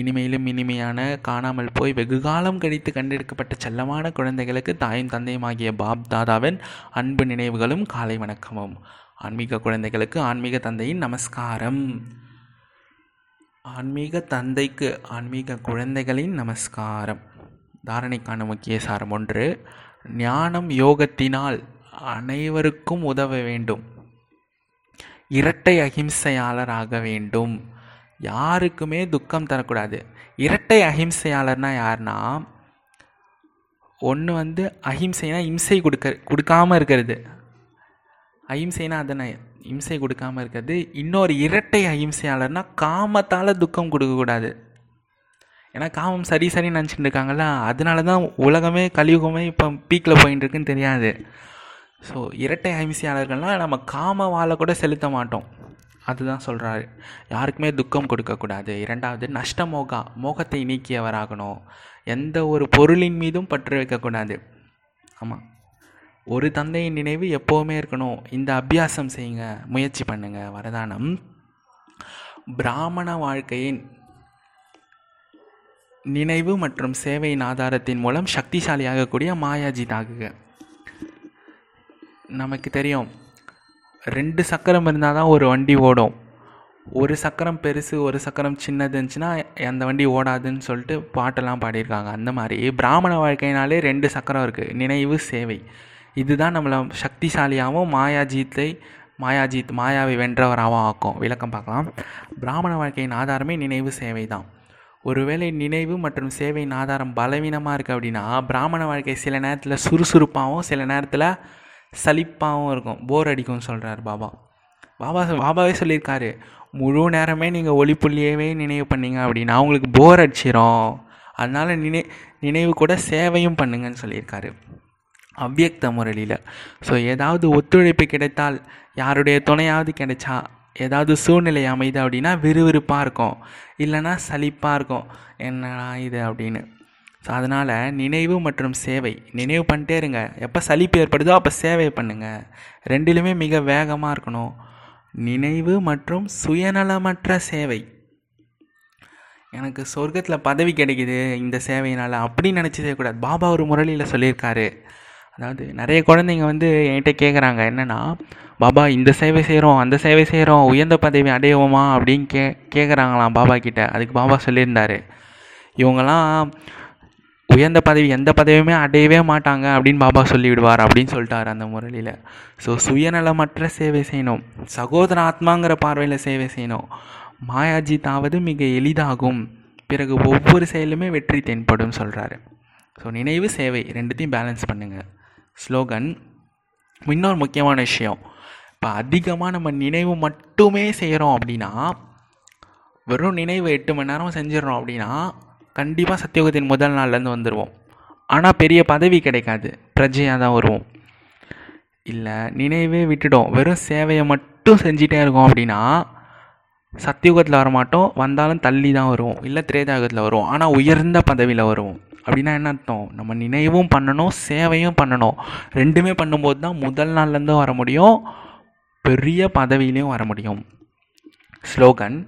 இனிமையிலும் இனிமையான காணாமல் போய் வெகுகாலம் கழித்து கண்டெடுக்கப்பட்ட செல்லமான குழந்தைகளுக்கு தாயும் தந்தையுமாகிய பாப் தாதாவின் அன்பு நினைவுகளும் காலை வணக்கமும். ஆன்மீக குழந்தைகளுக்கு ஆன்மீக தந்தையின் நமஸ்காரம். ஆன்மீக தந்தைக்கு ஆன்மீக குழந்தைகளின் நமஸ்காரம். தாரணைக்கான முக்கிய சாரம் ஒன்று, ஞானம் யோகத்தினால் அனைவருக்கும் உதவ வேண்டும். இரட்டை அகிம்சையாளர் ஆக வேண்டும். யாருக்குமே துக்கம் தரக்கூடாது. இரட்டை அகிம்சையாளர்னா யாருன்னா, ஒன்று வந்து அஹிம்சைனா இம்சை கொடுக்க கொடுக்காமல் இருக்கிறது, அஹிம்சைனா அதனை இம்சை கொடுக்காமல் இருக்கிறது. இன்னொரு இரட்டை அஹிம்சையாளர்னா காமத்தால் துக்கம் கொடுக்கக்கூடாது. ஏன்னா காமம் சரி சரி நினச்சிட்டு இருக்காங்களா, அதனால தான் உலகமே கலியுகமே இப்போ பீக்கில் போயின்னு இருக்குன்னு தெரியாது. ஸோ இரட்டை அஹிம்சையாளர்கள்னால் நம்ம காம வாழை கூட செலுத்த மாட்டோம், அதுதான் சொல்கிறாரு. யாருக்குமே துக்கம் கொடுக்கக்கூடாது. இரண்டாவது நஷ்ட மோகா, மோகத்தை நீக்கியவராகணும். எந்த ஒரு பொருளின் மீதும் பற்று வைக்கக்கூடாது. ஆமாம், ஒரு தந்தையின் நினைவு எப்போவுமே இருக்கணும். இந்த அபியாசம் செய்யுங்க, முயற்சி பண்ணுங்கள். வரதானம் பிராமண வாழ்க்கையின் நினைவு மற்றும் சேவையின் ஆதாரத்தின் மூலம் சக்திசாலியாகக்கூடிய மாயாஜி தாக்குக. நமக்கு தெரியும், ரெண்டு சக்கரம் இருந்தால் தான் ஒரு வண்டி ஓடும். ஒரு சக்கரம் பெருசு ஒரு சக்கரம் சின்னது இருந்துச்சுன்னா அந்த வண்டி ஓடாதுன்னு சொல்லிட்டு பாட்டெல்லாம் பாடியிருக்காங்க. அந்த மாதிரி பிராமண வாழ்க்கையினாலே ரெண்டு சக்கரம் இருக்குது, நினைவு சேவை. இதுதான் நம்மளை சக்திசாலியாகவும் மாயாஜீத்தை மாயாஜீத் மாயாவை வென்றவராகவும் ஆக்கும். விளக்கம் பார்க்கலாம். பிராமண வாழ்க்கையின் ஆதாரமே நினைவு சேவை தான். ஒருவேளை நினைவு மற்றும் சேவையின் ஆதாரம் பலவீனமாக இருக்குது அப்படின்னா பிராமண வாழ்க்கை சில நேரத்தில் சுறுசுறுப்பாகவும் சில நேரத்தில் சலிப்பாகவும் இருக்கும், போர் அடிக்கும்னு சொல்கிறார் பாபா. பாபா பாபாவே சொல்லியிருக்காரு, முழு நேரமே நீங்கள் ஒளிப்புள்ளியவே நினைவு பண்ணிங்க அப்படின்னா அவங்களுக்கு போர் அடிச்சிடும். அதனால் நினை நினைவு கூட சேவையும் பண்ணுங்கன்னு சொல்லியிருக்காரு அவ்வியக்த முரளியில். ஸோ ஏதாவது ஒத்துழைப்பு கிடைத்தால், யாருடைய துணையாவது கிடைச்சா, ஏதாவது சூழ்நிலை அமைது அப்படின்னா விறுவிறுப்பாக இருக்கும், இல்லைனா சலிப்பாக இருக்கும், என்னடா இது அப்படின்னு. ஸோ அதனால் நினைவு மற்றும் சேவை, நினைவு பண்ணிட்டே இருங்க. எப்போ சலிப்பு ஏற்படுதோ அப்போ சேவை பண்ணுங்கள். ரெண்டிலுமே மிக வேகமாக இருக்கணும். நினைவு மற்றும் சுயநலமற்ற சேவை. எனக்கு சொர்க்கத்தில் பதவி கிடைக்குது இந்த சேவையினால் அப்படின்னு நினச்சி செய்யக்கூடாது. பாபா ஒரு முரளியில் சொல்லியிருக்காரு. அதாவது நிறைய குழந்தைங்க வந்து என்கிட்ட கேட்குறாங்க, என்னென்னா பாபா இந்த சேவை செய்கிறோம் அந்த சேவை செய்கிறோம் உயர்ந்த பதவி அடையவோமா அப்படின்னு கே கேட்குறாங்களாம் பாபா கிட்ட. அதுக்கு பாபா சொல்லியிருந்தார், இவங்களாம் உயர்ந்த பதவி எந்த பதவியுமே அடையவே மாட்டாங்க அப்படின்னு பாபா சொல்லிவிடுவார் அப்படின்னு சொல்லிட்டார் அந்த முரளியில். ஸோ சுயநலமற்ற சேவை செய்யணும், சகோதர ஆத்மாங்கிற பார்வையில் சேவை செய்யணும். மாயாஜி தாவது மிக எளிதாகும், பிறகு ஒவ்வொரு செயலுமே வெற்றி தென்படும் சொல்கிறாரு. ஸோ நினைவு சேவை ரெண்டுத்தையும் பேலன்ஸ் பண்ணுங்கள். ஸ்லோகன். இன்னொரு முக்கியமான விஷயம், இப்போ அதிகமாக நம்ம நினைவு மட்டுமே செய்கிறோம் அப்படின்னா, வெறும் நினைவு எட்டு மணி நேரம் செஞ்சிடறோம் அப்படின்னா கண்டிப்பாக சத்தியோகத்தின் முதல் நாள்லேருந்து வந்துடுவோம். ஆனால் பெரிய பதவி கிடைக்காது, பிரஜையாக தான் வருவோம். இல்லை நினைவே விட்டுடும், வெறும் சேவையை மட்டும் செஞ்சிட்டே இருக்கோம் அப்படின்னா சத்தியோகத்தில் வரமாட்டோம், வந்தாலும் தள்ளி தான் வருவோம், இல்லை திரேதாயுகத்தில் வருவோம். ஆனால் உயர்ந்த பதவியில் வருவோம். அப்படின்னா என்ன அர்த்தம், நம்ம நினைவும் பண்ணணும் சேவையும் பண்ணணும். ரெண்டுமே பண்ணும்போது தான் முதல் நாள்லேருந்து வர முடியும், பெரிய பதவியிலையும் வர முடியும். ஸ்லோகன்.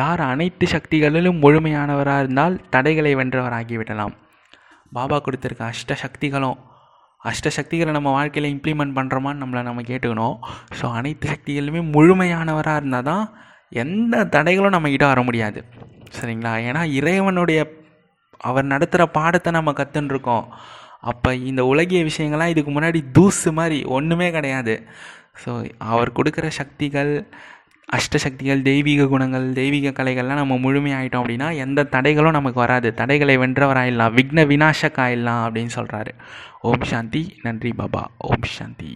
யார் அனைத்து சக்திகளிலும் முழுமையானவராக இருந்தால் தடைகளை வென்றவராகிவிடலாம். பாபா கொடுத்துருக்க அஷ்ட சக்திகளும் அஷ்ட சக்திகளை நம்ம வாழ்க்கையில் இம்ப்ளிமெண்ட் பண்ணுறோமான்னு நம்மளை நம்ம கேட்டுக்கணும். ஸோ அனைத்து சக்திகளுமே முழுமையானவராக இருந்தால் தான் எந்த தடைகளும் நம்ம கிட்ட வர முடியாது, சரிங்களா? ஏன்னா இறைவனுடைய அவர் நடத்துகிற பாடத்தை நம்ம கற்றுன்ட்ருக்கோம். அப்போ இந்த உலகிய விஷயங்கள்லாம் இதுக்கு முன்னாடி தூசு மாதிரி ஒன்றுமே கிடையாது. ஸோ அவர் கொடுக்குற சக்திகள், அஷ்டசக்திகள், தெய்வீக குணங்கள், தெய்வீக கலைகள்லாம் நம்ம முழுமையாகிட்டோம் அப்படின்னா எந்த தடைகளும் நமக்கு வராது. தடைகளை வென்றவராயிடலாம், விக்ன விநாசக்காயிடலாம் அப்படின்னு சொல்கிறாரு. ஓம் சாந்தி. நன்றி பாபா. ஓம் சாந்தி.